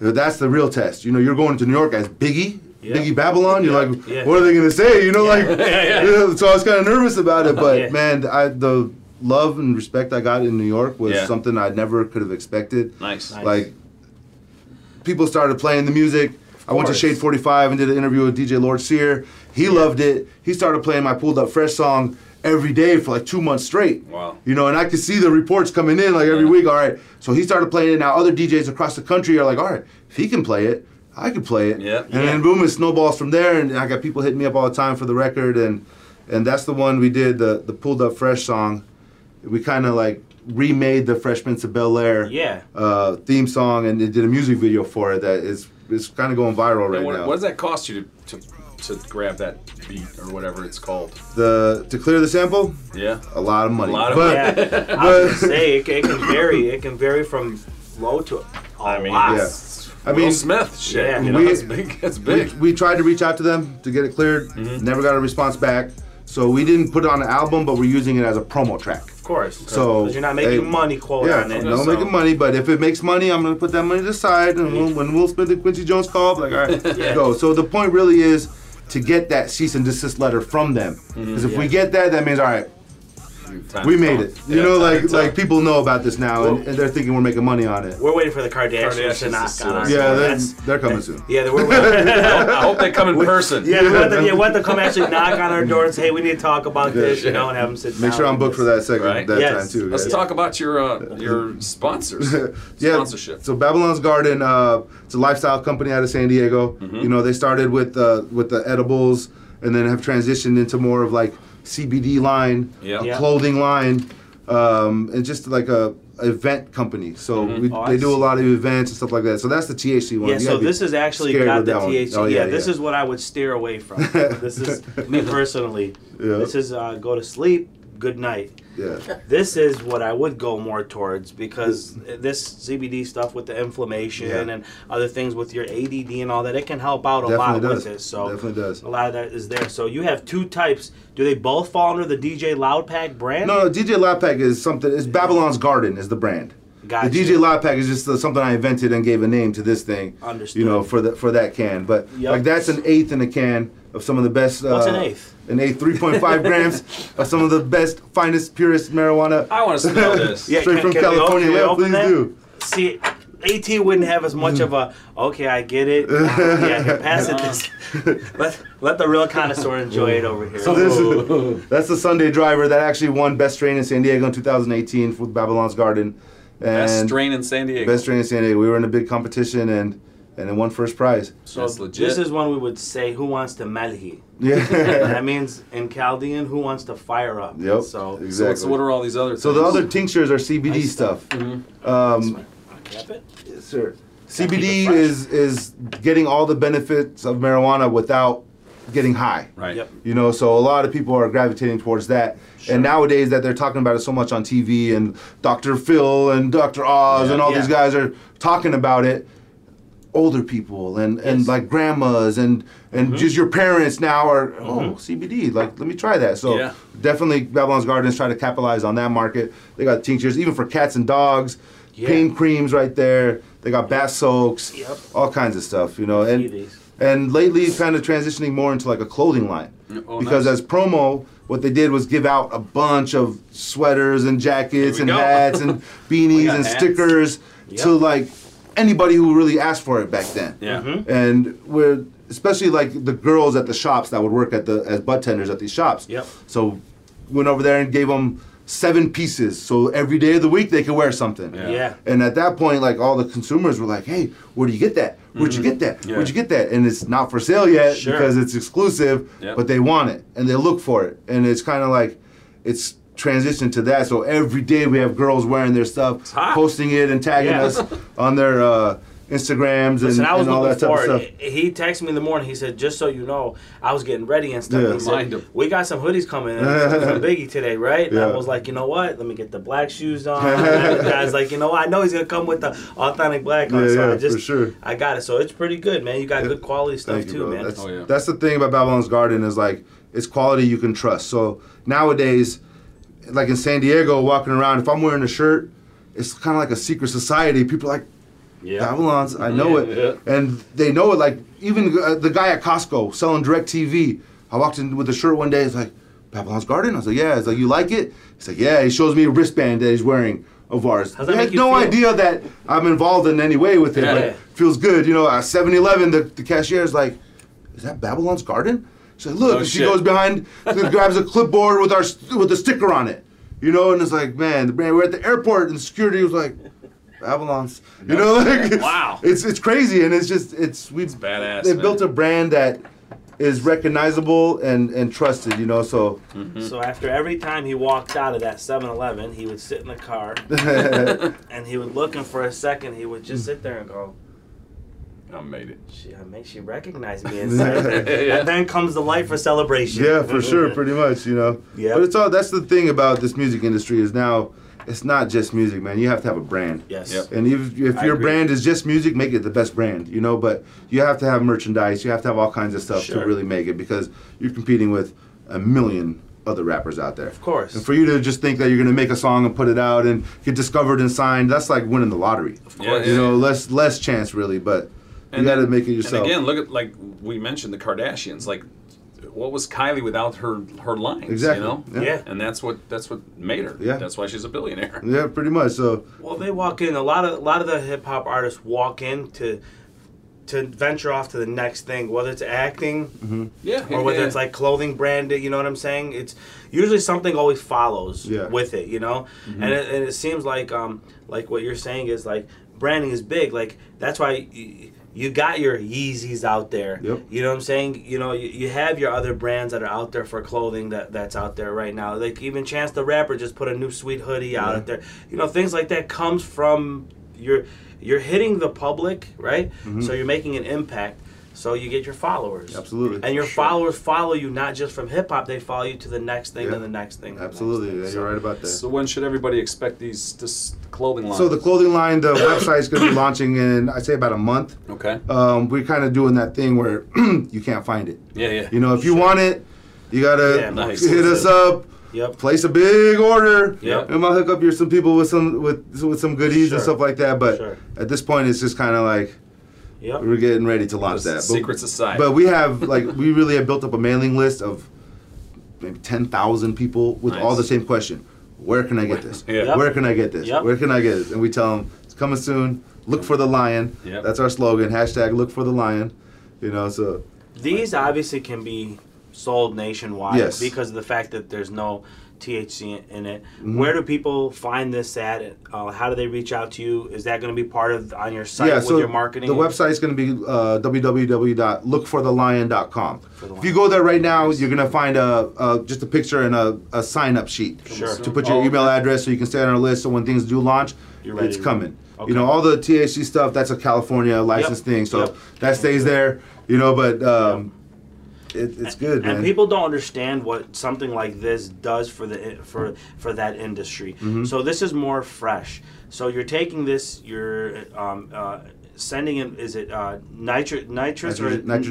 that's the real test. You know, you're going to New York as Biggie. Yeah. Biggie Babylon, you're like, what are they gonna say? You know, so I was kind of nervous about it, but man, the love and respect I got in New York was something I never could have expected. Nice, like people started playing the music. I went to Shade 45 and did an interview with DJ Lord Sear. He loved it. He started playing my Pulled Up Fresh song every day for like 2 months straight. Wow. You know, and I could see the reports coming in like every week. All right, so he started playing it. Now other DJs across the country are like, all right, if he can play it, I could play it, and then boom, it snowballs from there. And I got people hitting me up all the time for the record, and that's the one we did, the Pulled Up Fresh song. We kind of like remade the Fresh Prince of Bel-Air theme song, and it did a music video for it that is kind of going viral right now. What does that cost you to grab that beat or whatever it's called? To clear the sample? Yeah, a lot of money. A lot of money. Yeah. I would say it can vary. It can vary from low to I mean, Smith shit. Yeah, you know, that's big. That's big. We tried to reach out to them to get it cleared. Mm-hmm. Never got a response back. So we didn't put it on an album, but we're using it as a promo track. Of course. So you're not making money on it. No, making money. But if it makes money, I'm gonna put that money to the side. And when Will Smith and Quincy Jones call, I'm like, all right, go. So the point really is to get that cease and desist letter from them. Because if we get that, that means all right. We made it. You know, like people know about this now, and they're thinking we're making money on it. We're waiting for the Kardashians to knock on us. Yeah, they're coming soon. Yeah, they're waiting. I hope they come in person. Yeah, they want to come actually knock on our door and say, hey, we need to talk about this, you know, and have them sit down. Make sure I'm booked for that time, too. Let's talk about your sponsors. Sponsorship. So Babylon's Garden, it's a lifestyle company out of San Diego. You know, they started with the edibles and then have transitioned into more of like CBD line, clothing line, and just like a event company. So they do a lot of events and stuff like that. So that's the THC one. Yeah, so this is actually got the THC. This is what I would steer away from. This is me personally. This is go to sleep, good night. Yeah. This is what I would go more towards because this CBD stuff with the inflammation and other things with your ADD and all that, it can help out a lot with this. So definitely does. A lot of that is there. So you have two types. Do they both fall under the DJ Loud Pack brand? No, DJ Loud Pack is something. It's Babylon's Garden is the brand. Gotcha. The DJ Loud Pack is just something I invented and gave a name to this thing. Understood. You know, for that can, but like that's an eighth in a can of some of the best. What's an eighth? An eighth, 3.5 grams of some of the best, finest, purest marijuana. I want to smell this. Straight from California. Please do. See, AT wouldn't have as much of a, okay, I get it. Yeah, I can pass it. This. Let the real connoisseur enjoy it over here. So that's the Sunday Driver that actually won Best Strain in San Diego in 2018 with Babylon's Garden. And Best Strain in San Diego. Best Strain in San Diego. We were in a big competition and and then won first prize. So that's legit. This is one we would say, who wants to malhi? Yeah. That means in Chaldean, who wants to fire up? Yep. So exactly. So what are all these other things? So the other tinctures are CBD stuff. Mm-hmm. Yes, sir. CBD is getting all the benefits of marijuana without getting high. Right. Yep. You know, so a lot of people are gravitating towards that. Sure. And nowadays that they're talking about it so much on TV, and Dr. Phil and Dr. Oz and all these guys are talking about it. Older people and like grandmas and just your parents now are, oh, CBD, like, let me try that. So definitely Babylon's Garden is trying to capitalize on that market. They got tinctures, even for cats and dogs, pain creams right there. They got bath soaks, all kinds of stuff, you know. And lately, kind of transitioning more into like a clothing line. Oh, because as promo, what they did was give out a bunch of sweaters and jackets and hats and beanies and stickers to like anybody who really asked for it back then. Yeah. Mm-hmm. And we're, especially like the girls at the shops that would work at the, as butt tenders at these shops. Yep. So went over there and gave them 7 pieces, so every day of the week they could wear something. Yeah. And at that point, like, all the consumers were like, hey, where do you get that? Where'd you get that? Where'd you get that? And it's not for sale yet because it's exclusive, but they want it and they look for it. And it's kind of like, it's transitioned to that. So every day we have girls wearing their stuff, posting it and tagging us on their Instagrams and all that type of stuff. He texted me in the morning. He said, "Just so you know, I was getting ready and stuff." He said, "We got some hoodies coming in from Biggie today, right?" And I was like, "You know what? Let me get the black shoes on." And I was like, "You know what? I know he's gonna come with the authentic black on." So I just, for sure, I got it. So it's pretty good, man. You got good quality stuff too, man. That's, that's the thing about Babylon's Garden, is like, it's quality you can trust. So nowadays, like in San Diego, walking around, if I'm wearing a shirt, it's kind of like a secret society. People are like, Babylon's, I know it. And they know it. Like, even the guy at Costco selling DirecTV, I walked in with a shirt one day, it's like, Babylon's Garden? I was like, yeah. It's like, you like it? He's like, yeah. He shows me a wristband that he's wearing of ours. He has no idea that I'm involved in any way with it, but it feels good. You know, at 7-Eleven, the cashier's like, is that Babylon's Garden? She's like, look, she goes behind, grabs a clipboard with the sticker on it. You know, and it's like, man, we're at the airport, and security was like, Babylon's, you know, like, wow, it's crazy, and it's just it's badass. They built a brand that is recognizable and trusted, you know. So so after every time he walked out of that 7-Eleven, he would sit in the car and he would look, and for a second he would just sit there and go, I made it. She recognized me, and and then comes the light for celebration. Yeah, for sure, pretty much, you know. Yeah. But it's all, that's the thing about this music industry is now, it's not just music, man. You have to have a brand. Yes. Yep. And if your brand is just music, make it the best brand, you know. But you have to have merchandise. You have to have all kinds of stuff to really make it, because you're competing with a million other rappers out there. Of course. And for you to just think that you're gonna make a song and put it out and get discovered and signed, that's like winning the lottery. Of course. You know, less chance really, but you gotta make it yourself. And again, look at, like we mentioned, the Kardashians. Like, what was Kylie without her lines? Exactly. You know? Yeah. And that's what made her. Yeah. That's why she's a billionaire. Yeah, pretty much. So. Well, they walk in. A lot of the hip hop artists walk in to venture off to the next thing, whether it's acting, or whether it's like clothing brand. You know what I'm saying? It's usually something always follows with it. You know, and it seems like what you're saying is like branding is big. Like, that's why. You got your Yeezys out there. Yep. You know what I'm saying? You know, you have your other brands that are out there for clothing that's out there right now. Like, even Chance the Rapper just put a new sweet hoodie out there. You know, things like that comes from you're hitting the public, right? So you're making an impact. So you get your followers. Absolutely. And your followers follow you not just from hip-hop, they follow you to the next thing, and the next thing. Absolutely, next thing. You're right about that. So when should everybody expect this clothing line? So the clothing line, the website's going to be launching in, I'd say, about a month. Okay. We're kind of doing that thing where you can't find it. Yeah. You know, if you want it, you got to hit us up. Yep. Place a big order. Yep. And I'll hook up some people with some goodies and stuff like that. But at this point, it's just kind of like, we're getting ready to launch that. Secret society. But we have, like, we really have built up a mailing list of maybe 10,000 people with all the same question. Where can I get this? Where can I get this? Where can I get this? And we tell them, it's coming soon. Look for the lion. That's our slogan. # look for the lion. You know, so. These obviously can be sold nationwide because of the fact that there's no THC in it. Mm-hmm. Where do people find this at? How do they reach out to you? Is that going to be part of on your site with your marketing? The website is going to be www.lookforthelion.com. If you go there right now, you're going to find just a picture and a sign-up sheet to put your email address so you can stay on our list. So when things do launch, it's coming. Okay. You know, all the THC stuff, that's a California licensed thing. So that stays there, you know, but... It's good, man. And people don't understand what something like this does for the for that industry. Mm-hmm. So this is more fresh. So you're taking this, you're sending in, is it nitrogen seal? Yep,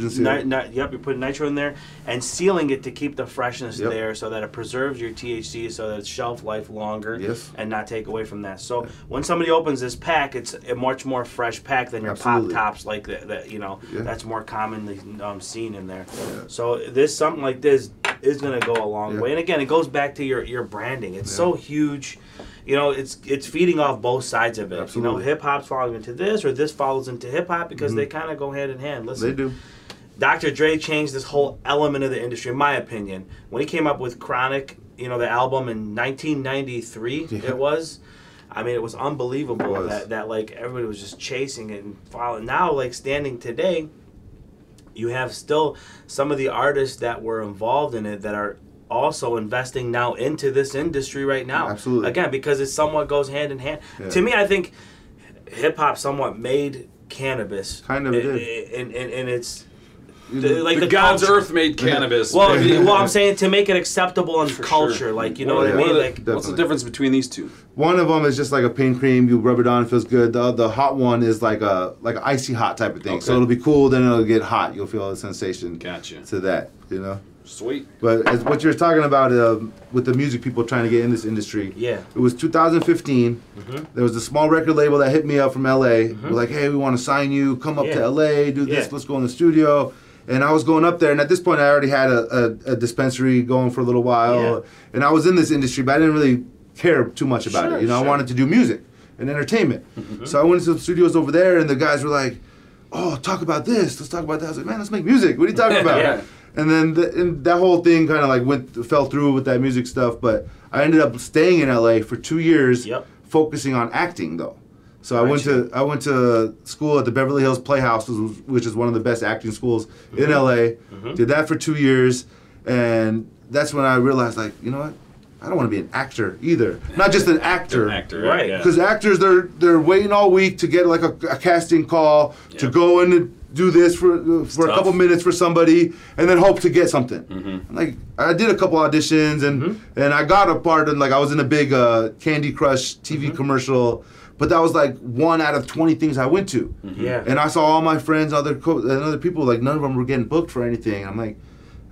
you put nitro in there and sealing it to keep the freshness there, so that it preserves your THC, so that it's shelf life longer and not take away from that. So when somebody opens this pack, it's a much more fresh pack than your pop tops like that. You know, that's more commonly seen in there. Yeah. So this something like this is going to go a long way. And again, it goes back to your branding. It's so huge. You know, it's feeding off both sides of it. Absolutely. You know, hip hop's falling into this, or this follows into hip hop, because they kind of go hand in hand. Listen, they do. Dr. Dre changed this whole element of the industry, in my opinion, when he came up with Chronic. You know, the album in 1993. Yeah. It was. I mean, it was unbelievable that like everybody was just chasing it and following. Now, like standing today, you have still some of the artists that were involved in it that are also investing now into this industry right now. Absolutely. Again, because it somewhat goes hand in hand. Yeah. To me, I think hip hop somewhat made cannabis. Kind of did. And it's like the God's earth made cannabis. Well, well, I'm saying to make it acceptable in culture, like, you know what I mean? Like, what's the difference between these two? One of them is just like a pain cream. You rub it on, it feels good. The hot one is like a icy hot type of thing. Okay. So it'll be cool, then it'll get hot. You'll feel a sensation. Gotcha. To that, you know. Sweet. But as what you're talking about with the music people trying to get in this industry. Yeah. It was 2015. Mm-hmm. There was a small record label that hit me up from L.A. Mm-hmm. We're like, hey, we want to sign you. Come up to L.A., do this. Let's go in the studio. And I was going up there, and at this point, I already had a dispensary going for a little while. Yeah. And I was in this industry, but I didn't really care too much about it. You know, I wanted to do music and entertainment. Mm-hmm. So I went to the studios over there, and the guys were like, oh, talk about this. Let's talk about that. I was like, man, let's make music. What are you talking about? And then that whole thing kind of like fell through with that music stuff, but I ended up staying in LA for 2 years, focusing on acting though. So I went to school at the Beverly Hills Playhouse, which is one of the best acting schools in LA. Mm-hmm. Did that for 2 years, and that's when I realized, like, you know what? I don't want to be an actor either. Not just an actor. Right. Because actors, they're waiting all week to get like a casting call to go in and do this for a couple minutes for somebody and then hope to get something. Mm-hmm. Like, I did a couple auditions and I got a part, and like I was in a big Candy Crush TV commercial, but that was like 1 out of 20 things I went to. Mm-hmm. Yeah. And I saw all my friends, other people, like none of them were getting booked for anything. I'm like,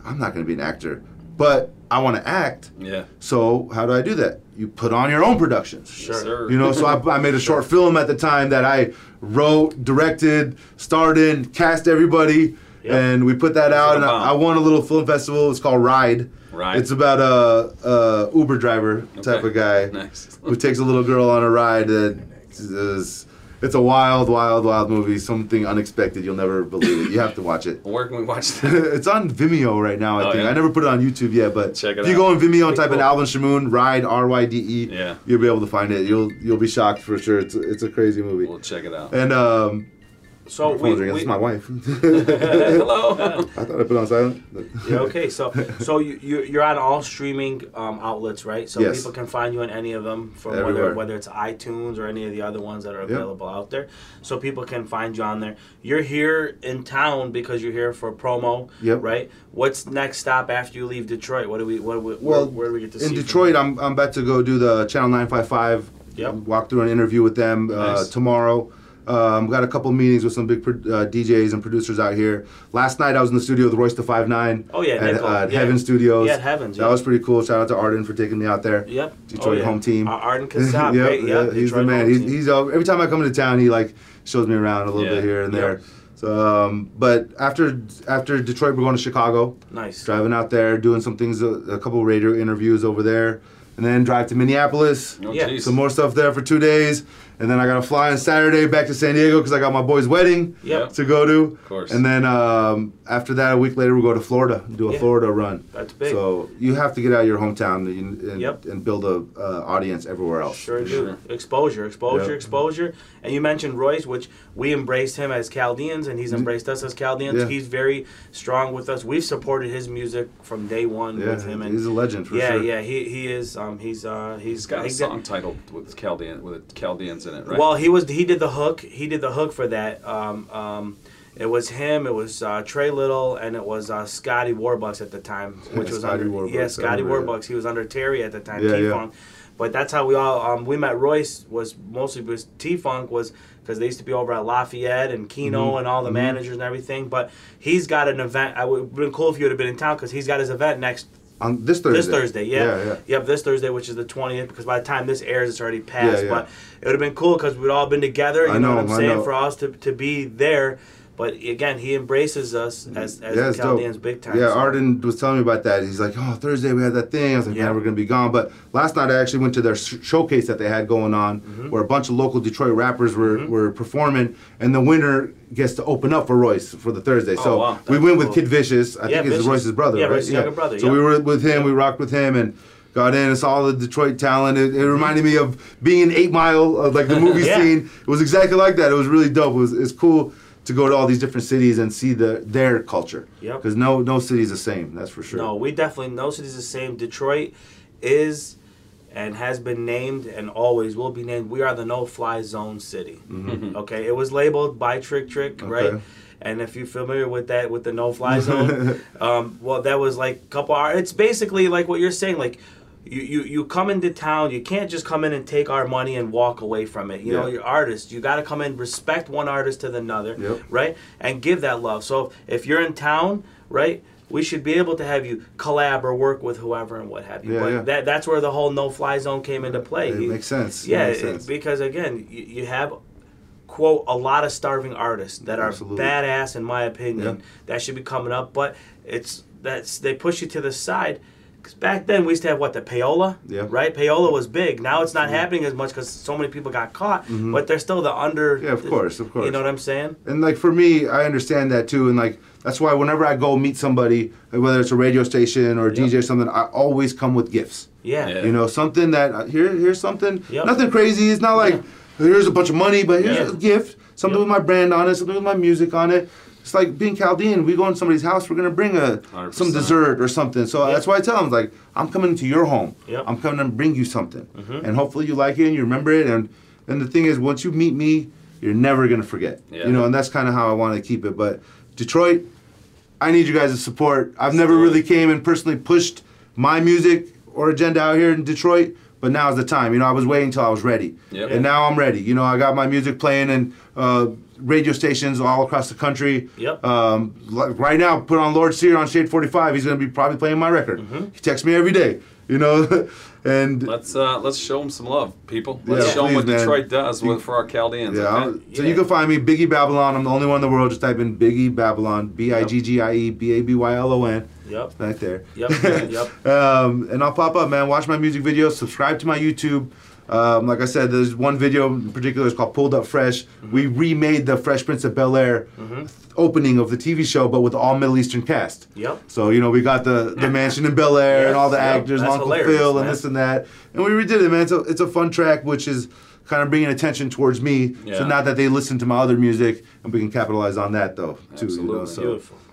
I'm not going to be an actor, but I want to act. Yeah. So how do I do that? You put on your own productions. Sure. You know, so I made a short film at the time that I wrote, directed, starred in, cast everybody, and we put that out. And I won a little film festival. It's called Ride. Right. It's about a Uber driver type of guy who takes a little girl on a ride. It's a wild, wild, wild movie. Something unexpected. You'll never believe it. You have to watch it. Where can we watch that? It's on Vimeo right now, I think. Yeah. I never put it on YouTube yet, but if you go on Vimeo and type in Alvin Shamoon, Ride, R-Y-D-E, you'll be able to find it. You'll be shocked for sure. It's a crazy movie. We'll check it out. And so that's my wife. Hello. I thought I put on silent. Yeah, okay, so you're on all streaming outlets, right? So people can find you on any of them, from whether it's iTunes or any of the other ones that are available out there. So people can find you on there. You're here in town because you're here for a promo, right? What's next stop after you leave Detroit? Where do we get to see you? In Detroit, I'm about to go do the Channel 955 walk through an interview with them tomorrow. Got a couple meetings with some big DJs and producers out here. Last night I was in the studio with Royce the 5'9". Oh yeah, at Heaven Studios. Yeah, Heaven's. That was pretty cool. Shout out to Arden for taking me out there. Yep. Detroit home team. Arden can stop. He's the man. He's every time I come into town, he like shows me around a little bit here and there. So, but after Detroit, we're going to Chicago. Nice. Driving out there, doing some things, a couple radio interviews over there. and then drive to Minneapolis. Oh, yeah. Some more stuff there for 2 days. And then I got to fly on Saturday back to San Diego because I got my boy's wedding to go to. Of course. And then after that, a week later, we'll go to Florida and do a Florida run. That's big. So you have to get out of your hometown and build an audience everywhere else. Sure do. Sure. Exposure. And you mentioned Royce, which we embraced him as Chaldeans, and he's embraced us as Chaldeans. Yeah. He's very strong with us. We've supported his music from day one with him. And he's a legend for sure. Yeah, he is. He's got a song titled with Chaldeans. In it, right? Well, he did the hook. He did the hook for that. It was him. It was Trey Little, and it was Scotty Warbucks at the time, which was Scotty under Warbucks. He was under Terry at the time. Yeah, T-Funk. Yeah. But that's how we all we met. Royce was mostly because T-Funk was because they used to be over at Lafayette and Keno and all the managers and everything. But he's got an event. It would have been cool if you would have been in town because he's got his event next. On this Thursday. This Thursday, this Thursday, which is the 20th, because by the time this airs, it's already passed. Yeah, yeah. But it would have been cool because we'd all been together, you know what I'm saying, for us to be there. But again, he embraces us as Chaldeans big time. Yeah, so. Arden was telling me about that. He's like, oh, Thursday we had that thing. I was like, man, we're going to be gone. But last night I actually went to their showcase that they had going on where a bunch of local Detroit rappers were performing, and the winner gets to open up for Royce for the Thursday. Oh, so wow. We went with Kid Vicious. I think it's Royce's brother, right? Royce's younger brother. So we were with him. We rocked with him and got in and saw all the Detroit talent. It reminded me of being in 8 Mile, of like the movie scene. It was exactly like that. It was really dope. It's cool to go to all these different cities and see their culture. Yep. Because no city's the same, that's for sure. No, no city's the same. Detroit is and has been named and always will be named, we are the no-fly zone city. Okay, it was labeled by Trick, right? And if you're familiar with that, with the no-fly zone, well, that was like a couple hours. It's basically like what you're saying, like, You come into town, you can't just come in and take our money and walk away from it. You know, you're artists. You got to come in, respect one artist to the another, right? And give that love. So if you're in town, right, we should be able to have you collab or work with whoever and what have you. But that's where the whole no-fly zone came into play. It makes sense. Yeah, because, again, you have, quote, a lot of starving artists that are badass, in my opinion, that should be coming up. But they push you to the side. Cause back then we used to have the payola, right? Payola was big. Now it's not happening as much because so many people got caught, but they're still of course. You know what I'm saying? And like for me, I understand that too, and like that's why whenever I go meet somebody, whether it's a radio station or a DJ or something, I always come with gifts. Yeah. You know, something that here's something, nothing crazy. It's not like here's a bunch of money, but here's a gift, something with my brand on it, something with my music on it. It's like being Chaldean. We go in somebody's house, we're going to bring 100%. Some dessert or something. So that's why I tell them, like, I'm coming to your home. I'm coming and bring you something. And hopefully you like it and you remember it. And the thing is, once you meet me, you're never going to forget. You know, and that's kind of how I want to keep it. But Detroit, I need you guys' support. I've never really came and personally pushed my music or agenda out here in Detroit. But now's the time. You know, I was waiting until I was ready. And now I'm ready. You know, I got my music playing in radio stations all across the country. Right now, put on Lord Sear on Shade 45. He's going to be probably playing my record. He texts me every day, you know. And let's show him some love, people. Let's show him what Detroit does for our Chaldeans. So you can find me, Biggie Babylon. I'm the only one in the world. Just type in Biggie Babylon, BIGGIE BABYLON. Right there. And I'll pop up, man. Watch my music videos. Subscribe to my YouTube. Like I said, there's one video in particular. It's called Pulled Up Fresh. We remade the Fresh Prince of Bel-Air opening of the TV show, but with all Middle Eastern cast. So, you know, we got the mansion in Bel-Air and all the actors, and Uncle Phil, and this and that. And we redid it, man. It's a fun track, which is kind of bringing attention towards me. So now that they listen to my other music, and we can capitalize on that, though, too. Absolutely. You know, so.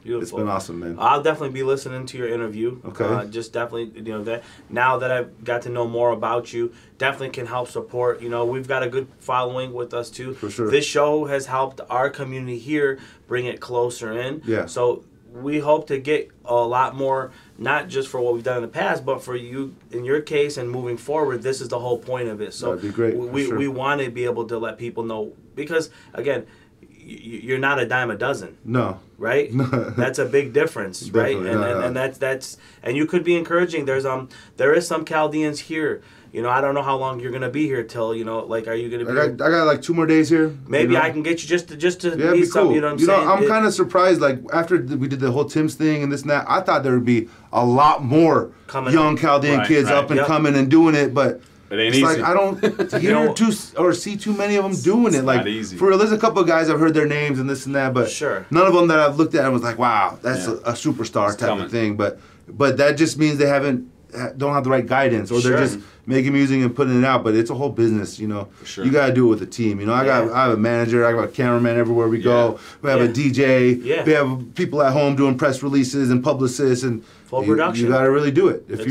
Beautiful. It's been awesome, man. I'll definitely be listening to your interview. Okay. Just definitely, you know, that now that I've got to know more about you, definitely can help support. You know, we've got a good following with us, too. For sure. This show has helped our community here bring it closer in. So we hope to get a lot more, not just for what we've done in the past, but for you, in your case, and moving forward, this is the whole point of it. So that'd be great. We want to be able to let people know, because, again, you're not a dime a dozen. No. Right? That's a big difference, right? And you could be encouraging. There is some Chaldeans here you know, I don't know how long you're gonna be here till, you know, like, are you gonna be? I got like 2 more days here. Maybe, you know? I can get you just to yeah, meet something. Cool. You know what I'm saying? I'm kind of surprised. Like after we did the whole Tims thing and this and that, I thought there would be a lot more young Chaldean kids up and coming and doing it, but. It ain't it's easy. Like I don't hear too or see too many of them doing it. Like not easy. For real, there's a couple of guys I've heard their names and this and that, but sure. None of them that I've looked at and was like, wow, that's a superstar it's type coming. Of thing. But that just means they don't have the right guidance, or they're just making music and putting it out. But it's a whole business, you know. Sure. You gotta do it with a team. You know, I have a manager, I got a cameraman everywhere we go. We have a DJ. Yeah. We have people at home doing press releases and publicists and. Full production. You gotta really do it. If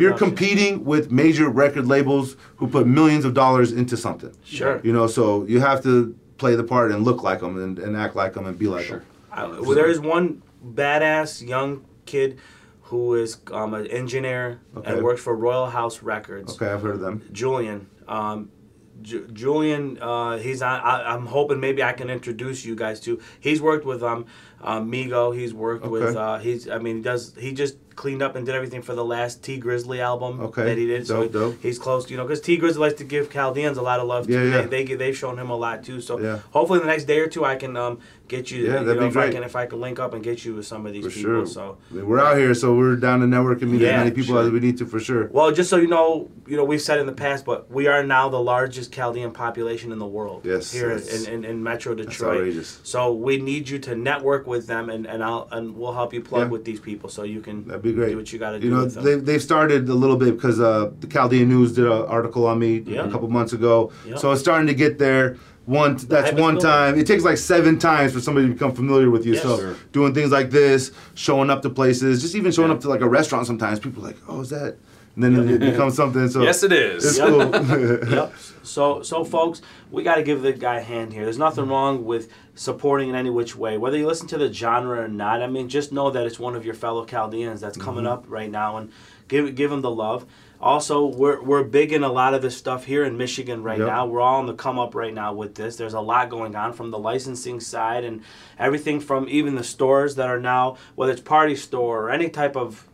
you're competing with major record labels who put millions of dollars into something. Sure. You know, so you have to play the part and look like them and act like them and be like them. Well, there is one badass young kid who is an engineer and works for Royal House Records. Okay, I've heard of them. Julian. Julian, he's on. I'm hoping maybe I can introduce you guys to. He's worked with Migo. He's worked with. He just cleaned up and did everything for the last T Grizzly album that he did. So dope. He's close, you know, because T Grizzly likes to give Chaldeans a lot of love. Yeah. They've shown him a lot too. So hopefully in the next day or two I can get you. Yeah, that'd be great. If I can link up and get you with some of these people. Sure. So we're out here, so we're down to network and meet as many people as we need to for sure. Well, just so you know, we've said in the past, but we are now the largest Chaldean population in the world. Yes. Here in Metro Detroit. That's outrageous. So we need you to network with them, and we'll help you plug with these people so you can. That'd be great. Do what you got to do. You know, they've started a little bit because the Chaldean News did an article on me a couple months ago. Yep. So it's starting to get there. That's one time. It takes like 7 times for somebody to become familiar with you. Yes, so doing things like this, showing up to places, just even showing up to like a restaurant sometimes. People are like, oh, is that? And then it becomes something. So yes, it is. It's cool. So folks, we got to give the guy a hand here. There's nothing wrong with supporting in any which way, whether you listen to the genre or not. I mean, just know that it's one of your fellow Chaldeans that's coming up right now, and give them the love. Also, we're big in a lot of this stuff here in Michigan right now. We're all on the come up right now with this. There's a lot going on from the licensing side and everything from even the stores that are now, whether it's Party Store or any type of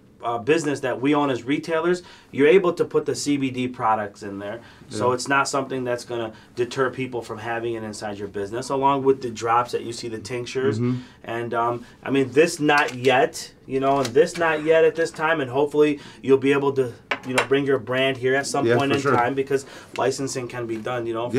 business that we own as retailers, you're able to put the CBD products in there. Yeah. So it's not something that's going to deter people from having it inside your business, along with the drops that you see, the tinctures. And I mean, this not yet, you know, and this not yet at this time. And hopefully you'll be able to, you know, bring your brand here at some point in time, because licensing can be done, you know,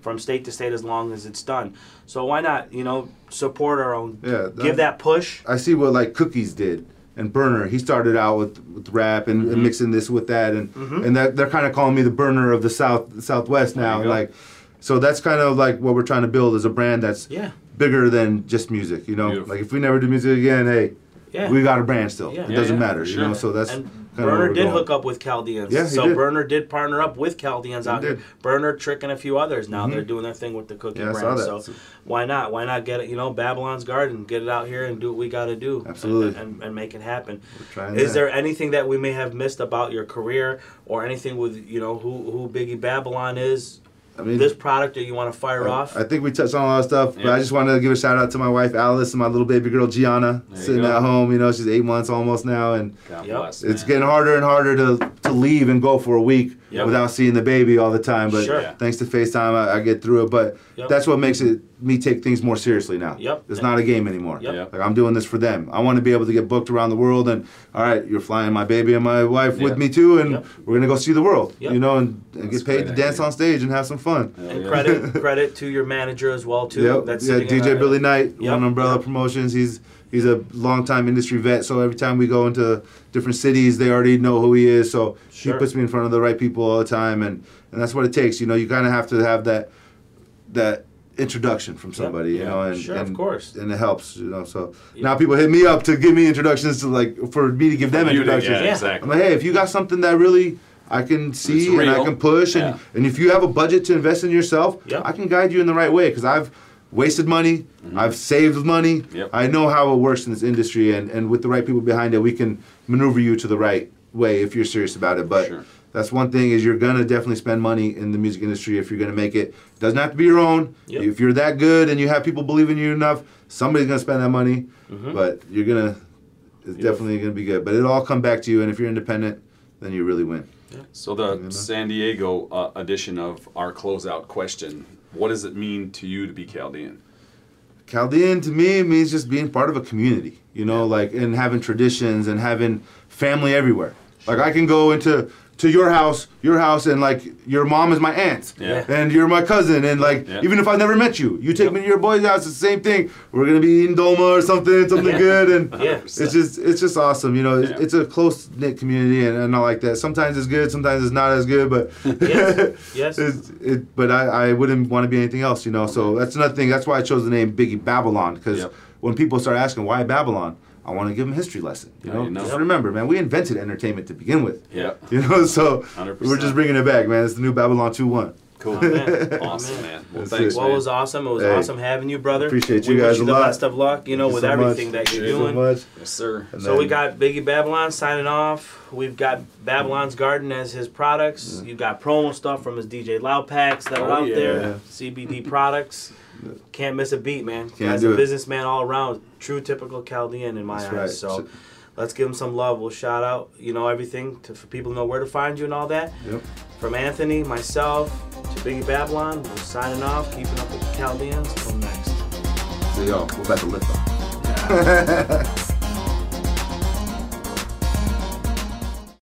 from state to state as long as it's done. So why not, you know, support our own, give that push. I see what like Cookies did. And Burner, he started out with rap and, and mixing this with that, and that, they're kind of calling me the Burner of the Southwest now. Like, so that's kind of like what we're trying to build is a brand that's bigger than just music. You know, like if we never do music again, hey, we got a brand still. Yeah. It doesn't matter. You know, so that's. And Burner did hook up with Chaldeans. Yeah, so Burner did partner up with Chaldeans out here. Burner, Trick, and a few others. Now they're doing their thing with the cookie brand. So why not? Why not get it? You know, Babylon's Garden. Get it out here and do what we got to do. Absolutely. And make it happen. Is there anything that we may have missed about your career or anything with, you know, who Biggie Babylon is? I mean, this product that you want to fire off? I think we touched on a lot of stuff, but I just wanted to give a shout out to my wife Alice and my little baby girl Gianna sitting at home. You know, she's 8 months almost now, and it's getting harder and harder to leave and go for a week without seeing the baby all the time. But thanks to FaceTime, I get through it. But that's what makes it me take things more seriously now. It's not a game anymore. Like I'm doing this for them. I want to be able to get booked around the world, and all right, you're flying my baby and my wife with me too, and we're gonna go see the world. You know, and get paid to dance on stage and have some fun. And credit to your manager as well too. That's DJ Billy Knight, One Umbrella Promotions. He's a longtime industry vet, so every time we go into different cities, they already know who he is. So he puts me in front of the right people all the time, and that's what it takes. You know, you kind of have to have that introduction from somebody, you know, and of course, and it helps, you know. So now people hit me up to give me introductions to for me to give them introductions. Exactly. I'm like, hey, if you got something that really I can see and I can push, and if you have a budget to invest in yourself, I can guide you in the right way, because I've wasted money, I've saved money, I know how it works in this industry, and with the right people behind it, we can maneuver you to the right way if you're serious about it. But that's one thing is you're gonna definitely spend money in the music industry if you're gonna make it. It doesn't have to be your own. If you're that good and you have people believe in you enough, somebody's gonna spend that money, but it's definitely gonna be good. But it'll all come back to you, and if you're independent, then you really win. Yeah. So the San Diego edition of our closeout question, what does it mean to you to be Chaldean? Chaldean to me means just being part of a community, you know, like, and having traditions and having family everywhere. Like, I can go into your house, and like your mom is my aunt, and you're my cousin, and like even if I never met you, you take me to your boy's house. It's the same thing. We're gonna be eating dolma or something good, and it's just awesome. You know, it's a close knit community, and I like that. Sometimes it's good, sometimes it's not as good, but but I wouldn't want to be anything else. You know, so that's another thing. That's why I chose the name Biggie Babylon, because when people start asking why Babylon, I want to give them a history lesson, you know? Just remember, man, we invented entertainment to begin with. Yeah. You know, so 100%. We're just bringing it back, man. It's the new Babylon 2-1. Cool. Oh, man. Awesome, man. Well, thanks, man. Well, it was awesome. It was awesome having you, brother. Appreciate you guys a lot. We wish you the best of luck, you know, with everything that you're doing. Thank you so much. Yes, sir. So we got Biggie Babylon signing off. We've got Babylon's Garden as his products. You've got promo stuff from his DJ Loud Packs that are out there. CBD products. Can't miss a beat, man. As a businessman all around, true typical Chaldean in my eyes. Right. So let's give him some love. We'll shout out, you know, everything to, for people to know where to find you and all that. Yep. From Anthony, myself, to Biggie Babylon, we're signing off, keeping up with the Chaldeans. Till next. So, yo, we're about to lift up.